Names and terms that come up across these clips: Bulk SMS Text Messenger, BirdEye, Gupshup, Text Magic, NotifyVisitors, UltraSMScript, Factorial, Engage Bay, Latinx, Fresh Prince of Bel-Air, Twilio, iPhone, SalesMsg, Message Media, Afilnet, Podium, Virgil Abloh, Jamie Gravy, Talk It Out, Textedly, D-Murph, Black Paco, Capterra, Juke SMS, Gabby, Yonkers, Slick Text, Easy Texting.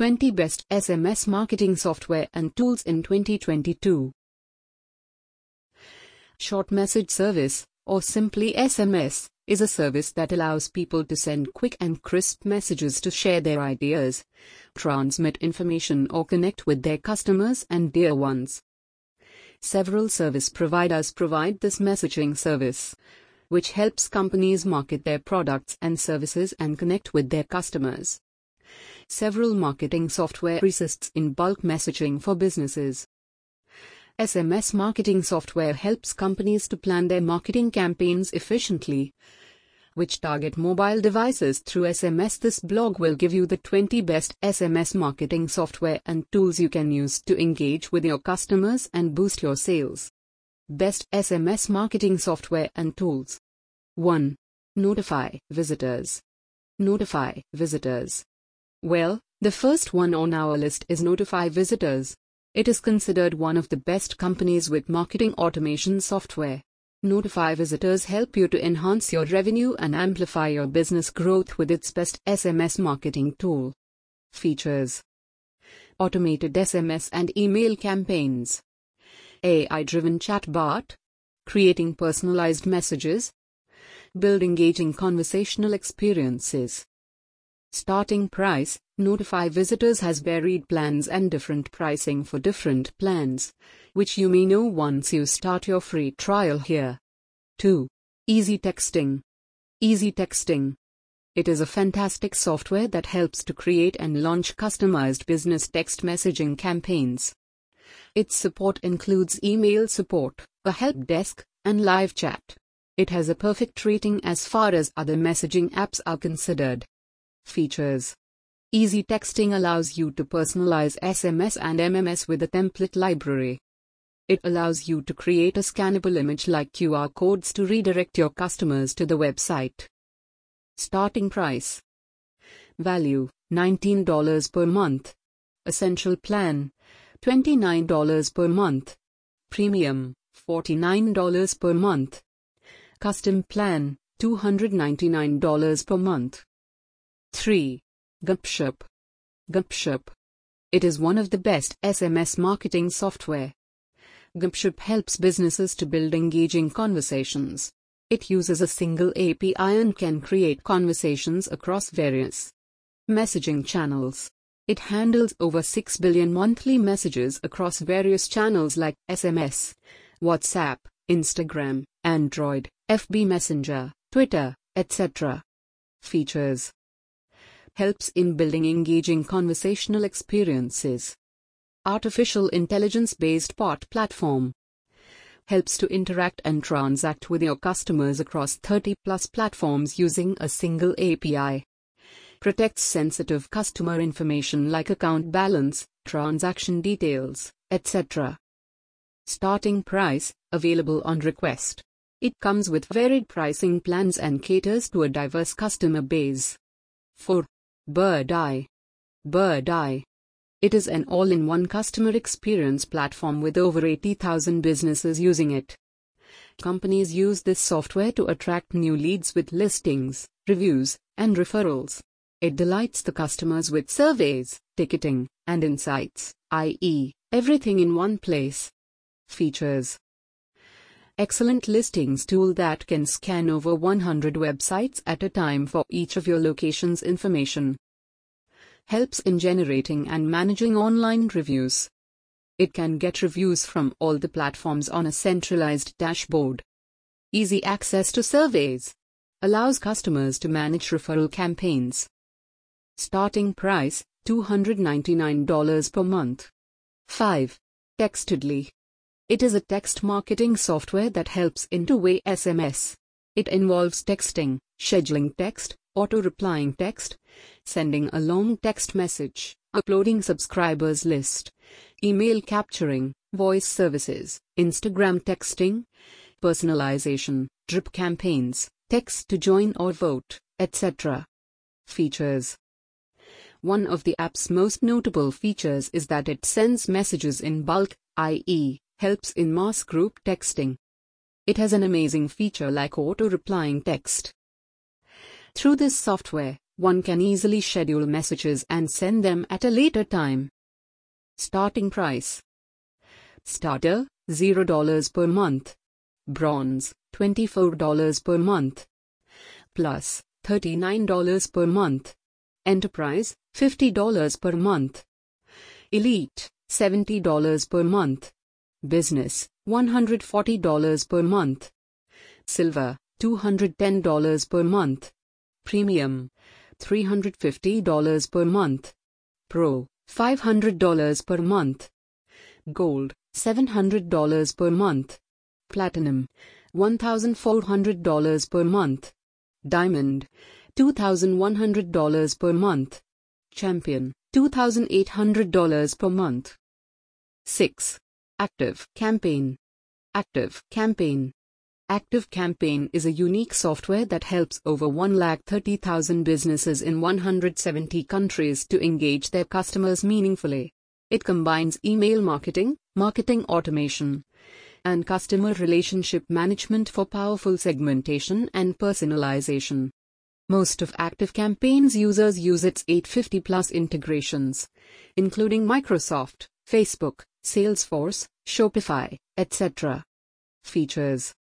20 Best SMS Marketing Software and Tools in 2022. Short message service, or simply SMS, is a service that allows people to send quick and crisp messages to share their ideas, transmit information, or connect with their customers and dear ones. Several service providers provide this messaging service, which helps companies market their products and services and connect with their customers. Several marketing software persists in bulk messaging for businesses. SMS marketing software helps companies to plan their marketing campaigns efficiently, which target mobile devices through SMS. This blog will give you the 20 best SMS marketing software and tools you can use to engage with your customers and boost your sales. Best SMS marketing software and tools. 1. NotifyVisitors. NotifyVisitors. Well, the first one on our list is NotifyVisitors. It is considered one of the best companies with marketing automation software. NotifyVisitors help you to enhance your revenue and amplify your business growth with its best SMS marketing tool. Features: automated SMS and email campaigns, AI-driven chatbot, creating personalized messages, build engaging conversational experiences. Starting price. NotifyVisitors has varied plans and different pricing for different plans, which you may know once you start your free trial here. 2. Easy Texting. Easy Texting. It is a fantastic software that helps to create and launch customized business text messaging campaigns. Its support includes email support, a help desk, and live chat. It has a perfect rating as far as other messaging apps are considered. Features: Easy Texting allows you to personalize SMS and MMS with a template library. It allows you to create a scannable image like QR codes to redirect your customers to the website. Starting price. Value: $19 per month. Essential plan: $29 per month. Premium, $49 per month. Custom plan, $299 per month. 3. Gupshup. Gupshup. It is one of the best SMS marketing software. Gupshup helps businesses to build engaging conversations. It uses a single API and can create conversations across various messaging channels. It handles over 6 billion monthly messages across various channels like SMS, WhatsApp, Instagram, Android, FB Messenger, Twitter, etc. Features: helps in building engaging conversational experiences. Artificial intelligence-based bot platform. Helps to interact and transact with your customers across 30+ platforms using a single API. Protects sensitive customer information like account balance, transaction details, etc. Starting price, available on request. It comes with varied pricing plans and caters to a diverse customer base. 4. BirdEye. BirdEye. It is an all-in-one customer experience platform with over 80,000 businesses using it. Companies use this software to attract new leads with listings, reviews, and referrals. It delights the customers with surveys, ticketing, and insights, i.e., everything in one place. Features: excellent listings tool that can scan over 100 websites at a time for each of your location's information. Helps in generating and managing online reviews. It can get reviews from all the platforms on a centralized dashboard. Easy access to surveys. Allows customers to manage referral campaigns. Starting price, $299 per month. 5. Textedly. It is a text marketing software that helps in two-way SMS. It involves texting, scheduling text, auto-replying text, sending a long text message, uploading subscribers list, email capturing, voice services, Instagram texting, personalization, drip campaigns, text to join or vote, etc. Features: one of the app's most notable features is that it sends messages in bulk, i.e., helps in mass group texting. It has an amazing feature like auto-replying text. Through this software, one can easily schedule messages and send them at a later time. Starting price: Starter, $0 per month. Bronze, $24 per month. Plus, $39 per month. Enterprise, $50 per month. Elite, $70 per month. Business, $140 per month. Silver, $210 per month. Premium, $350 per month. Pro, $500 per month. Gold, $700 per month. Platinum, $1,400 per month. Diamond, $2,100 per month. Champion, $2,800 per month. 6. ActiveCampaign. ActiveCampaign is a unique software that helps over 130,000 businesses in 170 countries to engage their customers meaningfully. It combines email marketing, marketing automation, and customer relationship management for powerful segmentation and personalization. Most of ActiveCampaign's users use its 850+ integrations, including Microsoft, Facebook, Salesforce, Shopify, etc. Features: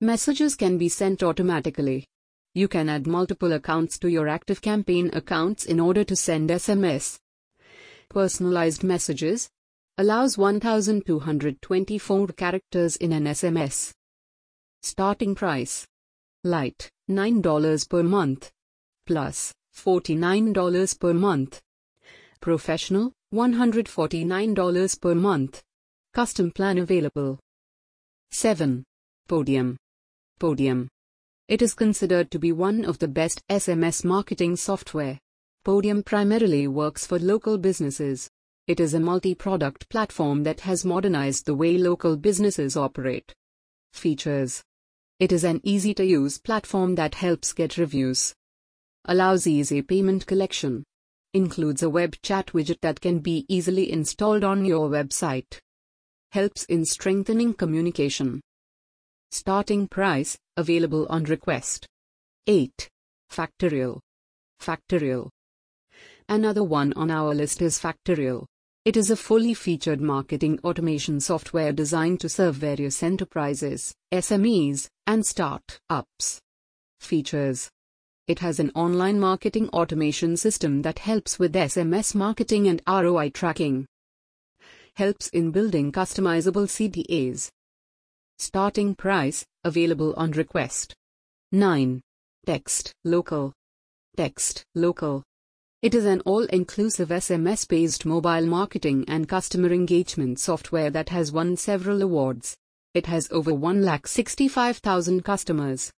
Messages can be sent automatically. You can add multiple accounts to your ActiveCampaign accounts in order to send SMS. Personalized messages allows 1,224 characters in an SMS. Starting price: Lite, $9 per month. Plus, $49 per month. Professional, $149 per month. Custom plan available. 7. Podium. It is considered to be one of the best SMS marketing software. Podium primarily works for local businesses. It is a multi-product platform that has modernized the way local businesses operate. Features: It is an easy-to-use platform that helps get reviews. Allows easy payment collection. Includes a web chat widget that can be easily installed on your website. Helps in strengthening communication. Starting price, available on request. 8. Factorial. Another one on our list is Factorial. It is a fully featured marketing automation software designed to serve various enterprises, SMEs, and startups. Features: It has an online marketing automation system that helps with SMS marketing and ROI tracking. Helps in building customizable CTAs. Starting price, available on request. 9. Text Local. It is an all-inclusive SMS-based mobile marketing and customer engagement software that has won several awards. It has over 165,000 customers.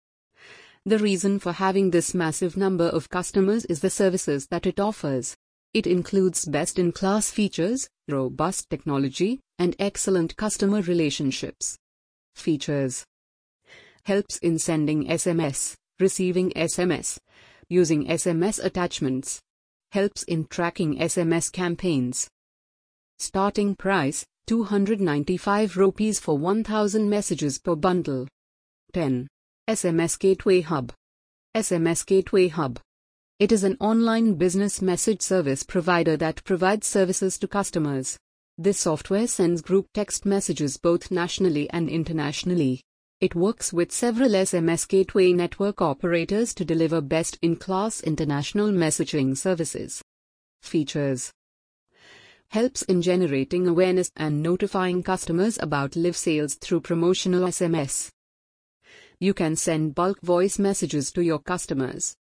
The reason for having this massive number of customers is the services that it offers. It includes best-in-class features, robust technology, and excellent customer relationships. Features: Helps in sending SMS, receiving SMS, using SMS attachments. Helps in tracking SMS campaigns. Starting price, 295 rupees for 1,000 messages per bundle. 10. SMS Gateway Hub. It is an online business message service provider that provides services to customers. This software sends group text messages both nationally and internationally. It works with several SMS Gateway network operators to deliver best-in-class international messaging services. Features: Helps in generating awareness and notifying customers about live sales through promotional SMS. You can send bulk voice messages to your customers.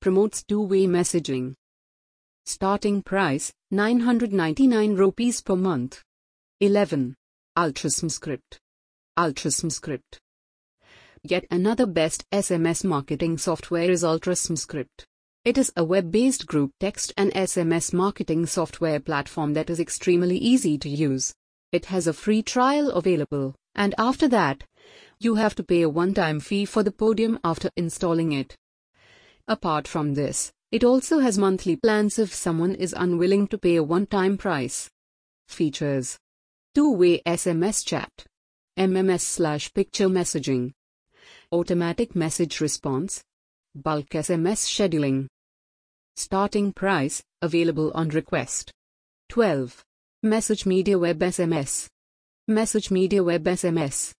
Promotes two-way messaging. Starting price, 999 rupees per month. 11. UltraSMScript. Yet another best SMS marketing software is UltraSMScript. It is a web-based group text and SMS marketing software platform that is extremely easy to use. It has a free trial available, and after that, you have to pay a one-time fee for the Podium after installing it. Apart from this, it also has monthly plans if someone is unwilling to pay a one-time price. Features: Two-way SMS chat, MMS/picture messaging, automatic message response, bulk SMS scheduling. Starting price, available on request. 12. Message Media Web SMS. Message Media Web SMS.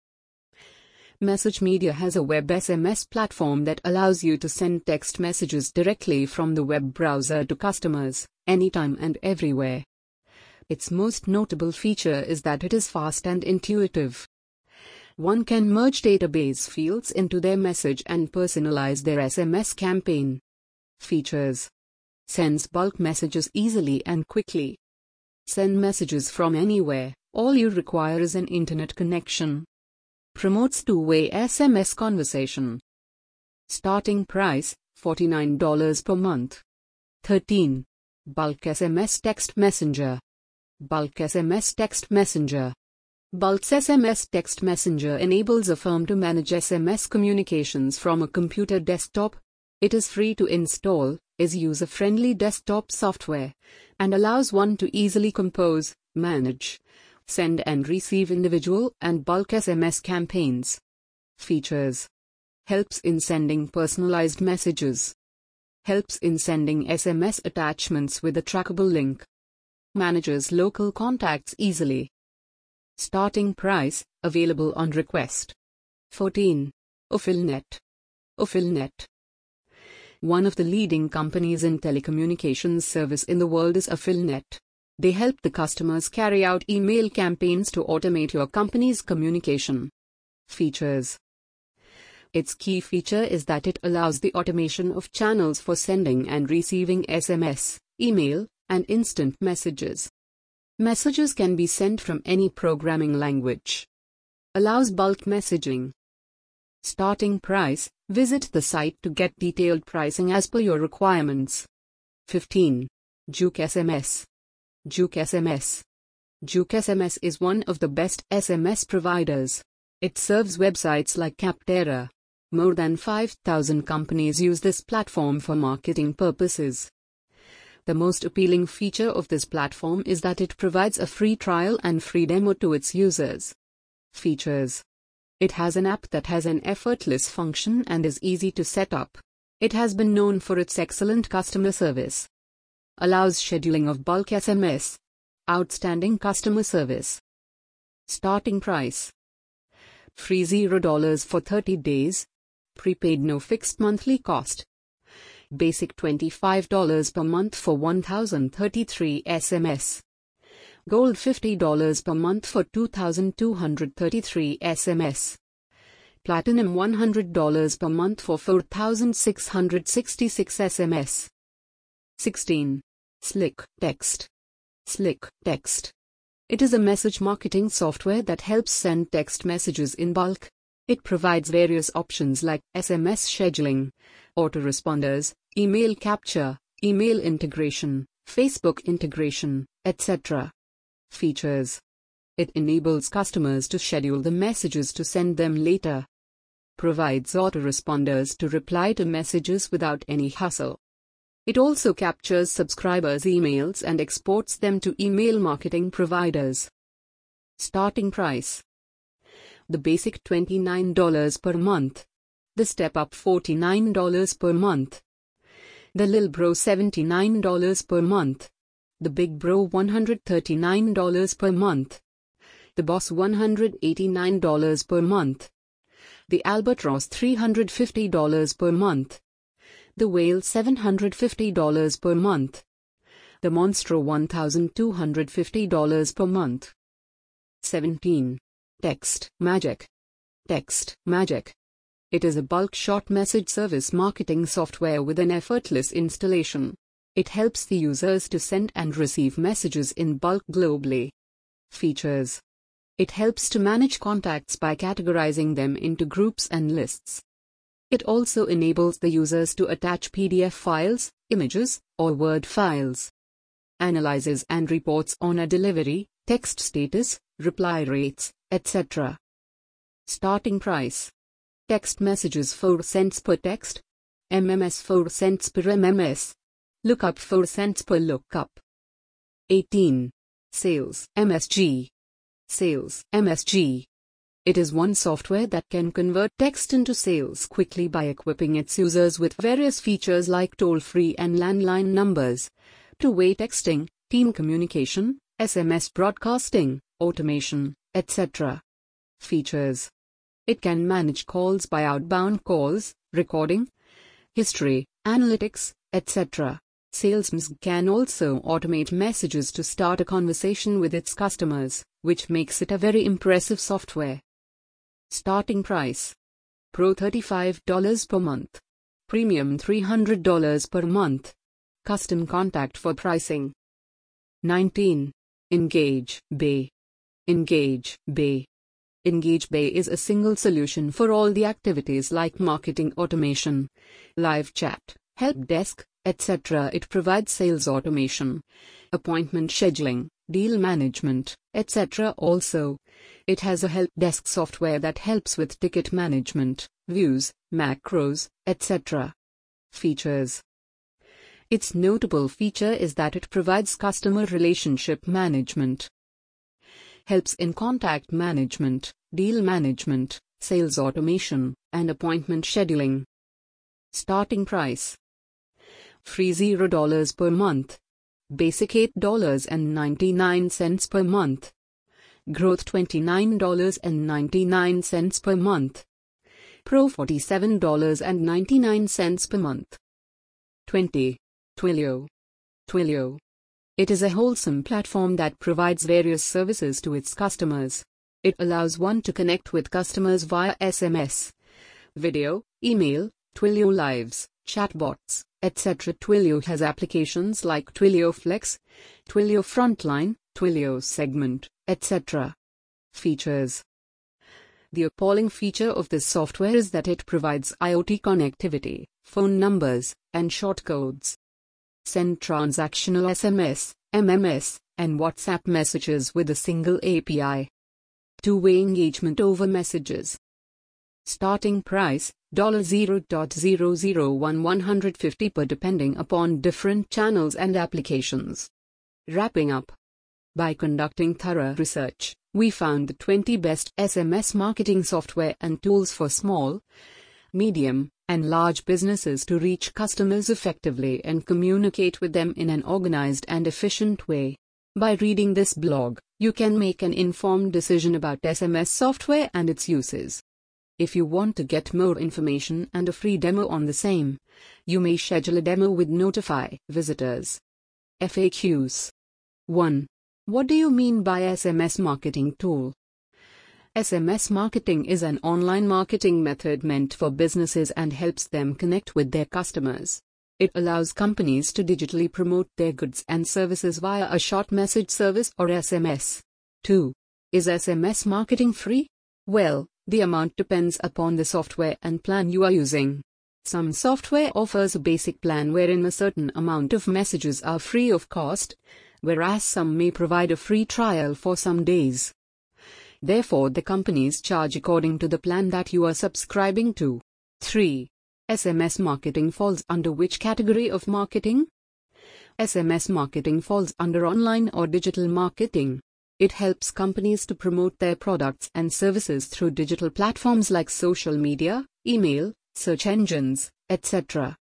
Message Media has a web SMS platform that allows you to send text messages directly from the web browser to customers, anytime and everywhere. Its most notable feature is that it is fast and intuitive. One can merge database fields into their message and personalize their SMS campaign. Features: sends bulk messages easily and quickly. Send messages from anywhere, all you require is an internet connection. Promotes two-way SMS conversation. Starting price, $49 per month. 13. Bulk SMS Text Messenger. Bulk SMS Text Messenger. Bulk SMS Text Messenger enables a firm to manage SMS communications from a computer desktop. It is free to install, is user-friendly desktop software, and allows one to easily compose, manage, send and receive individual and bulk SMS campaigns. Features: helps in sending personalized messages. Helps in sending SMS attachments with a trackable link. Manages local contacts easily. Starting price, available on request. 14. Afilnet. Afilnet. One of the leading companies in telecommunications service in the world is Afilnet. They help the customers carry out email campaigns to automate your company's communication. Features: its key feature is that it allows the automation of channels for sending and receiving SMS, email, and instant messages. Messages can be sent from any programming language. Allows bulk messaging. Starting price, visit the site to get detailed pricing as per your requirements. 15. Juke SMS. Juke SMS. Juke SMS is one of the best SMS providers. It serves websites like Capterra. More than 5,000 companies use this platform for marketing purposes. The most appealing feature of this platform is that it provides a free trial and free demo to its users. Features: it has an app that has an effortless function and is easy to set up. It has been known for its excellent customer service. Allows scheduling of bulk SMS. Outstanding customer service. Starting price: free $0 for 30 days. Prepaid, no fixed monthly cost. Basic $25 per month for 1,033 SMS. Gold $50 per month for 2,233 SMS. Platinum $100 per month for 4,666 SMS. 16. Slick Text. Slick Text. It is a message marketing software that helps send text messages in bulk. It provides various options like SMS scheduling, autoresponders, email capture, email integration, Facebook integration, etc. Features: it enables customers to schedule the messages to send them later. Provides autoresponders to reply to messages without any hassle. It also captures subscribers' emails and exports them to email marketing providers. Starting price: the basic $29 per month. The step up $49 per month. The Lil Bro $79 per month. The Big Bro $139 per month. The Boss $189 per month. The Albatross $350 per month. The Whale $750 per month. The Monstro $1,250 per month. 17. Text Magic. Text Magic. It is a bulk short message service marketing software with an effortless installation. It helps the users to send and receive messages in bulk globally. Features: it helps to manage contacts by categorizing them into groups and lists. It also enables the users to attach PDF files, images, or Word files. Analyzes and reports on a delivery, text status, reply rates, etc. Starting price: text messages 4 cents per text. MMS 4 cents per MMS. Lookup 4 cents per lookup. 18. SalesMsg. SalesMsg. It is one software that can convert text into sales quickly by equipping its users with various features like toll-free and landline numbers, two-way texting, team communication, SMS broadcasting, automation, etc. Features. It can manage calls by outbound calls, recording, history, analytics, etc. SalesMsg can also automate messages to start a conversation with its customers, which makes it a very impressive software. Starting price: Pro $35 per month, Premium $300 per month. Custom contact for pricing. 19. Engage Bay. Engage Bay. Engage Bay is a single solution for all the activities like marketing automation, live chat, help desk, etc. It provides sales automation, appointment scheduling, deal management, etc. Also, it has a help desk software that helps with ticket management, views, macros, etc. Features. Its notable feature is that it provides customer relationship management, helps in contact management, deal management, sales automation, and appointment scheduling. Starting price: Free $0 per month, Basic $8.99 per month, Growth $29.99 per month, Pro $47.99 per month. 20. Twilio. It is a wholesome platform that provides various services to its customers. It allows one to connect with customers via SMS, video, email, Twilio Lives, chatbots, etc. Twilio has applications like Twilio Flex, Twilio Frontline, Twilio Segment, etc. Features. The appalling feature of this software is that it provides IoT connectivity, phone numbers, and shortcodes. Send transactional SMS, MMS, and WhatsApp messages with a single API. Two-way engagement over messages. Starting price: $0.001150 per, depending upon different channels and applications. Wrapping up. By conducting thorough research, we found the 20 best SMS marketing software and tools for small, medium, and large businesses to reach customers effectively and communicate with them in an organized and efficient way. By reading this blog, you can make an informed decision about SMS software and its uses. If you want to get more information and a free demo on the same, you may schedule a demo with NotifyVisitors. FAQs. 1. What do you mean by SMS marketing tool? SMS marketing is an online marketing method meant for businesses and helps them connect with their customers. It allows companies to digitally promote their goods and services via a short message service or SMS. 2. Is SMS marketing free? Well, the amount depends upon the software and plan you are using. Some software offers a basic plan wherein a certain amount of messages are free of cost, whereas some may provide a free trial for some days. Therefore, the companies charge according to the plan that you are subscribing to. 3. SMS marketing falls under which category of marketing? SMS marketing falls under online or digital marketing. It helps companies to promote their products and services through digital platforms like social media, email, search engines, etc.